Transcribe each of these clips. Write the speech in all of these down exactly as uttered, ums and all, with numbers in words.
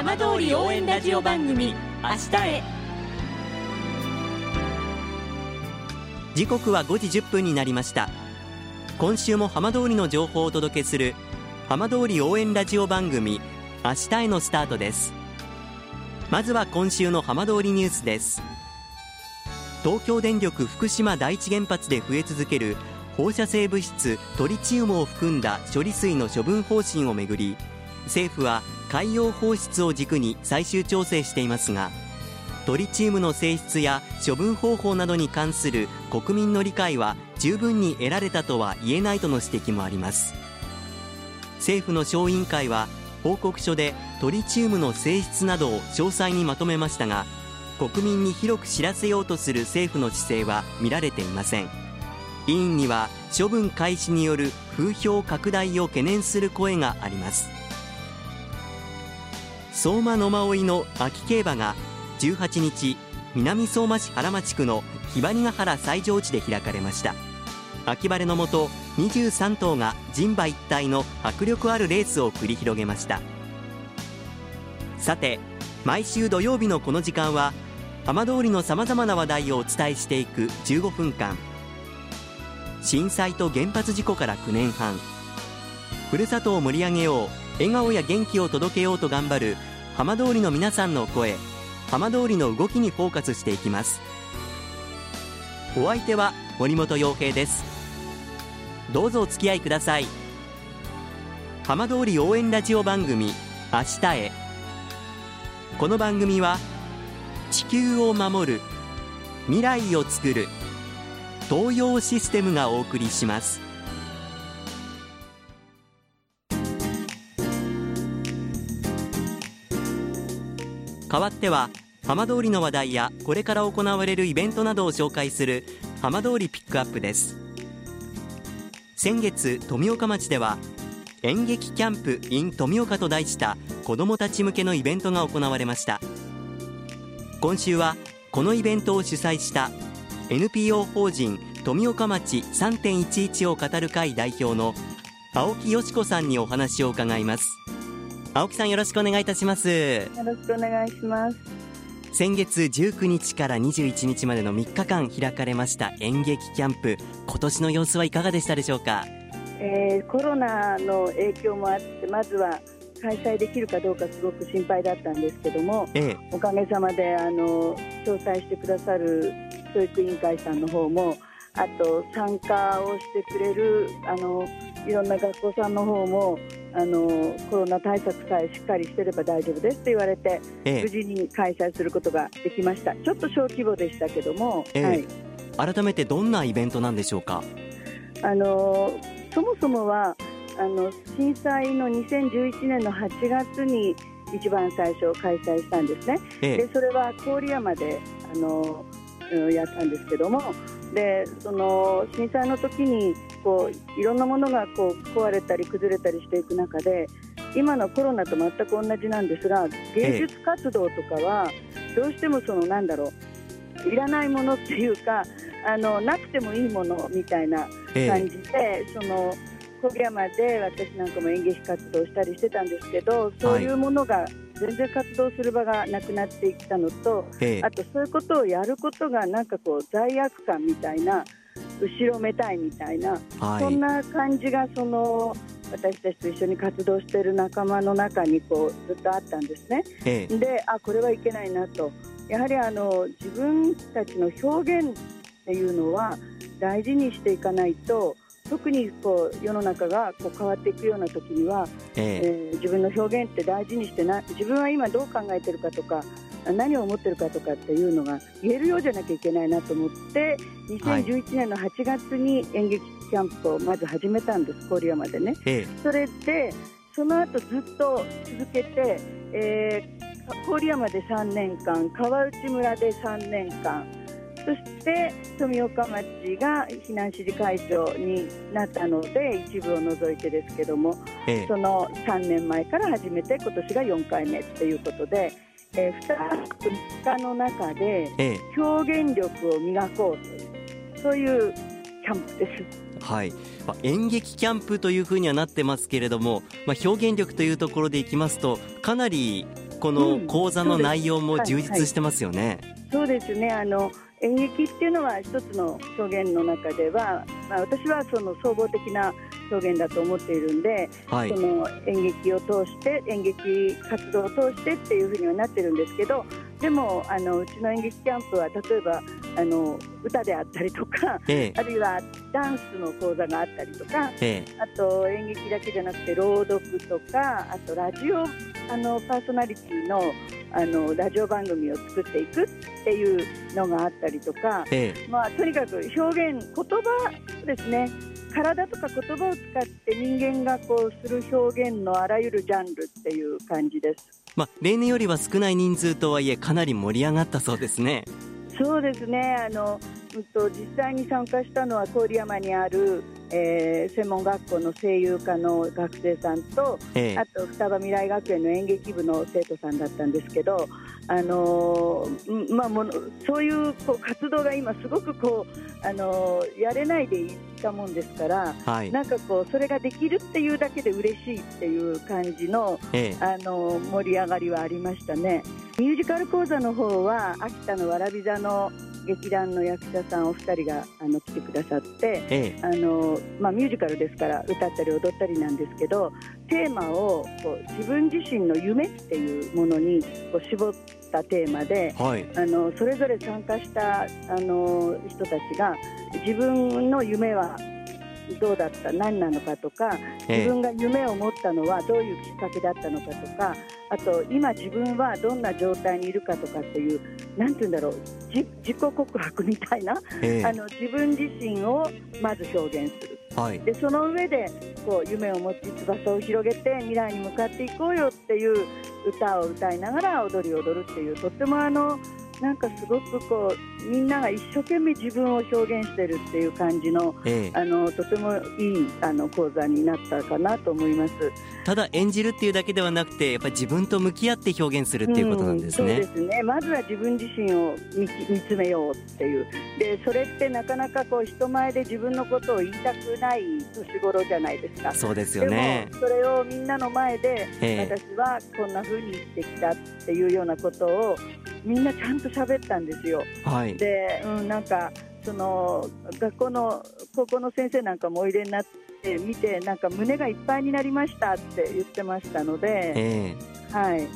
浜通り応援ラジオ番組明日へ。時刻はごじじゅっぷんになりました。今週も浜通りの情報をお届けする浜通り応援ラジオ番組明日へのスタートです。まずは今週の浜通りニュースです。東京電力福島第一原発で増え続ける放射性物質トリチウムを含んだ処理水の処分方針をめぐり、政府は海洋放出を軸に最終調整していますが、トリチウムの性質や処分方法などに関する国民の理解は十分に得られたとは言えないとの指摘もあります。政府の小委員会は報告書でトリチウムの性質などを詳細にまとめましたが、国民に広く知らせようとする政府の姿勢は見られていません。委員には処分開始による風評拡大を懸念する声があります。相馬野馬追の秋競馬がじゅうはちにち、南相馬市原町区のひばりヶ原最上地で開かれました。秋晴れのもとにじゅうさんとうが人馬一体の迫力あるレースを繰り広げました。さて、毎週土曜日のこの時間は浜通りのさまざまな話題をお伝えしていくじゅうごふんかん。震災と原発事故からきゅうねんはん、ふるさとを盛り上げよう、笑顔や元気を届けようと頑張る浜通りの皆さんの声、浜通りの動きにフォーカスしていきます。お相手は森本陽平です。どうぞお付き合いください。浜通り応援ラジオ番組明日へ。この番組は地球を守る、未来をつくる、東洋システムがお送りします。代わっては浜通りの話題やこれから行われるイベントなどを紹介する浜通りピックアップです。先月、富岡町では演劇キャンプ in 富岡と題した子どもたち向けのイベントが行われました。今週はこのイベントを主催した エヌピーオー 法人富岡町 さんてんいちいち を語る会代表の青木よし子さんにお話を伺います。青木さん、よろしくお願いいたします。よろしくお願いします。先月じゅうくにちからにじゅういちにちまでのみっかかん開かれました演劇キャンプ、今年の様子はいかがでしたでしょうか？えー、コロナの影響もあって、まずは開催できるかどうかすごく心配だったんですけども、ええ、おかげさまであの招待してくださる教育委員会さんの方も、あと参加をしてくれるあのいろんな学校さんの方も、あのコロナ対策さえしっかりしてれば大丈夫ですって言われて、ええ、無事に開催することができました。ちょっと小規模でしたけども、ええ、はい、改めてどんなイベントなんでしょうか？あのそもそもはあの震災のにせんじゅういちねんのはちがつに一番最初開催したんですね、ええ、でそれは郡山であのやったんですけども、でその震災の時にこういろんなものがこう壊れたり崩れたりしていく中で、今のコロナと全く同じなんですが、芸術活動とかはどうしてもそのなんだろう、いらないものっていうか、あのなくてもいいものみたいな感じで、その小山で私なんかも演劇活動したりしてたんですけど、そういうものが全然活動する場がなくなってきたのと、あとそういうことをやることがなんかこう罪悪感みたいな、後ろめたいみたいな、はい、そんな感じがその私たちと一緒に活動している仲間の中にこうずっとあったんですね、ええ、で、あ、これはいけないなと、やはりあの自分たちの表現っていうのは大事にしていかないと、特にこう世の中がこう変わっていくような時には、えええー、自分の表現って大事にしてな、自分は今どう考えてるかとか何を思ってるかとかっていうのが言えるようじゃなきゃいけないなと思って、にせんじゅういちねんのはちがつに演劇キャンプをまず始めたんです、郡山でね、ええ、それでその後ずっと続けて、えー、郡山でさんねんかん、川内村でさんねんかん、そして富岡町が避難指示会場になったので一部を除いてですけども、ええ、そのさんねんまえから始めて今年がよんかいめということで、えー、ふつかの中で表現力を磨こうという、ええ、そういうキャンプです。はい、まあ、演劇キャンプというふうにはなってますけれども、まあ、表現力というところでいきますと、かなりこの講座の内容も充実してますよね。そうですね、あの演劇っていうのは一つの表現の中では、まあ、私はその総合的な表現だと思っているんで、はい、その演劇を通して演劇活動を通してっていうふうにはなってるんですけど、でもあのうちの演劇キャンプは例えばあの歌であったりとか、ええ、あるいはダンスの講座があったりとか、ええ、あと演劇だけじゃなくて朗読とか、あとラジオあのパーソナリティのあのラジオ番組を作っていくっていうのがあったりとか、ええ、まあ、とにかく表現、言葉ですね、体とか言葉を使って人間がこうする表現のあらゆるジャンルっていう感じです。まあ、例年よりは少ない人数とはいえかなり盛り上がったそうですね。そうですね、あの、うん、と実際に参加したのは郡山にある、えー、専門学校の声優科の学生さんと、ええ、あと双葉未来学園の演劇部の生徒さんだったんですけど、あのーまあ、ものそういう、こう活動が今すごくこう、あのー、やれないでいったもんですから、はい、なんかこうそれができるっていうだけで嬉しいっていう感じの、ええ、あのー、盛り上がりはありましたね。ミュージカル講座の方は秋田のわらび座の劇団の役者さんお二人があの来てくださって、ええ、あのまあ、ミュージカルですから歌ったり踊ったりなんですけど、テーマをこう自分自身の夢っていうものにこう絞ったテーマで、はい、あのそれぞれ参加したあの人たちが自分の夢はどうだった何なのかとか、自分が夢を持ったのはどういうきっかけだったのかとか、あと今自分はどんな状態にいるかとかっていう、なんていうんだろう、自己告白みたいな、あの自分自身をまず表現する、はい、でその上でこう夢を持ち翼を広げて未来に向かっていこうよっていう歌を歌いながら踊り踊るっていう、とってもあのなんかすごくこうみんなが一生懸命自分を表現してるっていう感じの、ええ、あのとてもいいあの講座になったかなと思います。ただ演じるっていうだけではなくて、やっぱり自分と向き合って表現するっていうことなんですね。うん、そうですね、まずは自分自身を 見, 見つめようっていう、でそれってなかなかこう人前で自分のことを言いたくない年頃じゃないですか。そうですよね。でもそれをみんなの前で、ええ、私はこんな風に生きてきたっていうようなことをみんなちゃんと喋ったんですよ。はい、で、うん、なんかその学校の高校の先生なんかもおいでになって見て、なんか胸がいっぱいになりましたって言ってましたので、えーはい、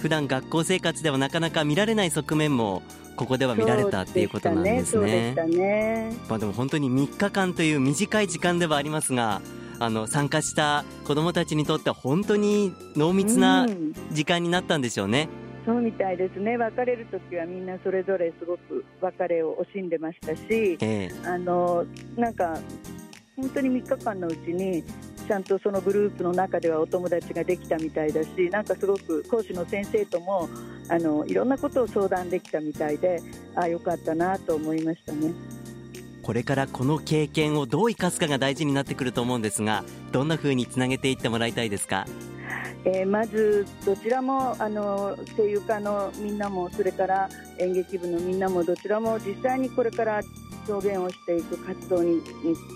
普段学校生活ではなかなか見られない側面もここでは見られたっていうことなんですね。そうでしたね。まあ、でも本当にみっかかんという短い時間ではありますが、あの参加した子どもたちにとっては本当に濃密な時間になったんでしょうね。うん、そうみたいですね。別れるときはみんなそれぞれすごく別れを惜しんでましたし、えー、あのなんか本当にみっかかんのうちにちゃんとそのグループの中ではお友達ができたみたいだし、なんかすごく講師の先生ともあのいろんなことを相談できたみたいで、あ、よかったなと思いましたね。これからこの経験をどう生かすかが大事になってくると思うんですが、どんな風につなげていってもらいたいですか？えー、まずどちらもあの声優科のみんなも、それから演劇部のみんなも、どちらも実際にこれから表現をしていく活動に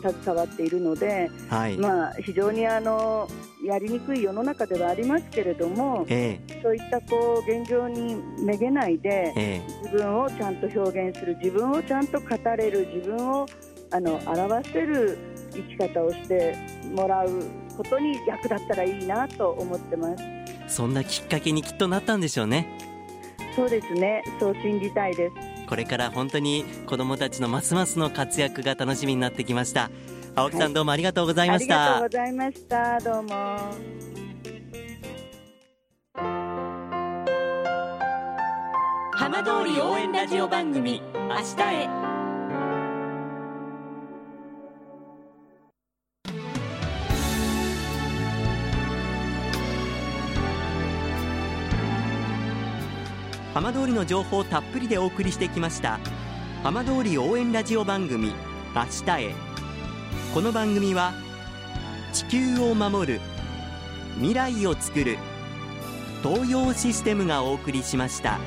携わっているので、はい、まあ、非常にあのやりにくい世の中ではありますけれども、えー、そういったこう現状にめげないで、えー、自分をちゃんと表現する、自分をちゃんと語れる、自分をあの表せる生き方をしてもらうことに役立ったらいいなと思ってます。そんなきっかけにきっとなったんでしょうね。そうですね、そう信じたいです。これから本当に子どもたちのますますの活躍が楽しみになってきました。青木さん、はい、どうもありがとうございました。ありがとうございました。どうも。浜通り応援ラジオ番組、明日へ。浜通りの情報をたっぷりでお送りしてきました浜通り応援ラジオ番組、明日へ。この番組は地球を守る、未来をつくる、東洋システムがお送りしました。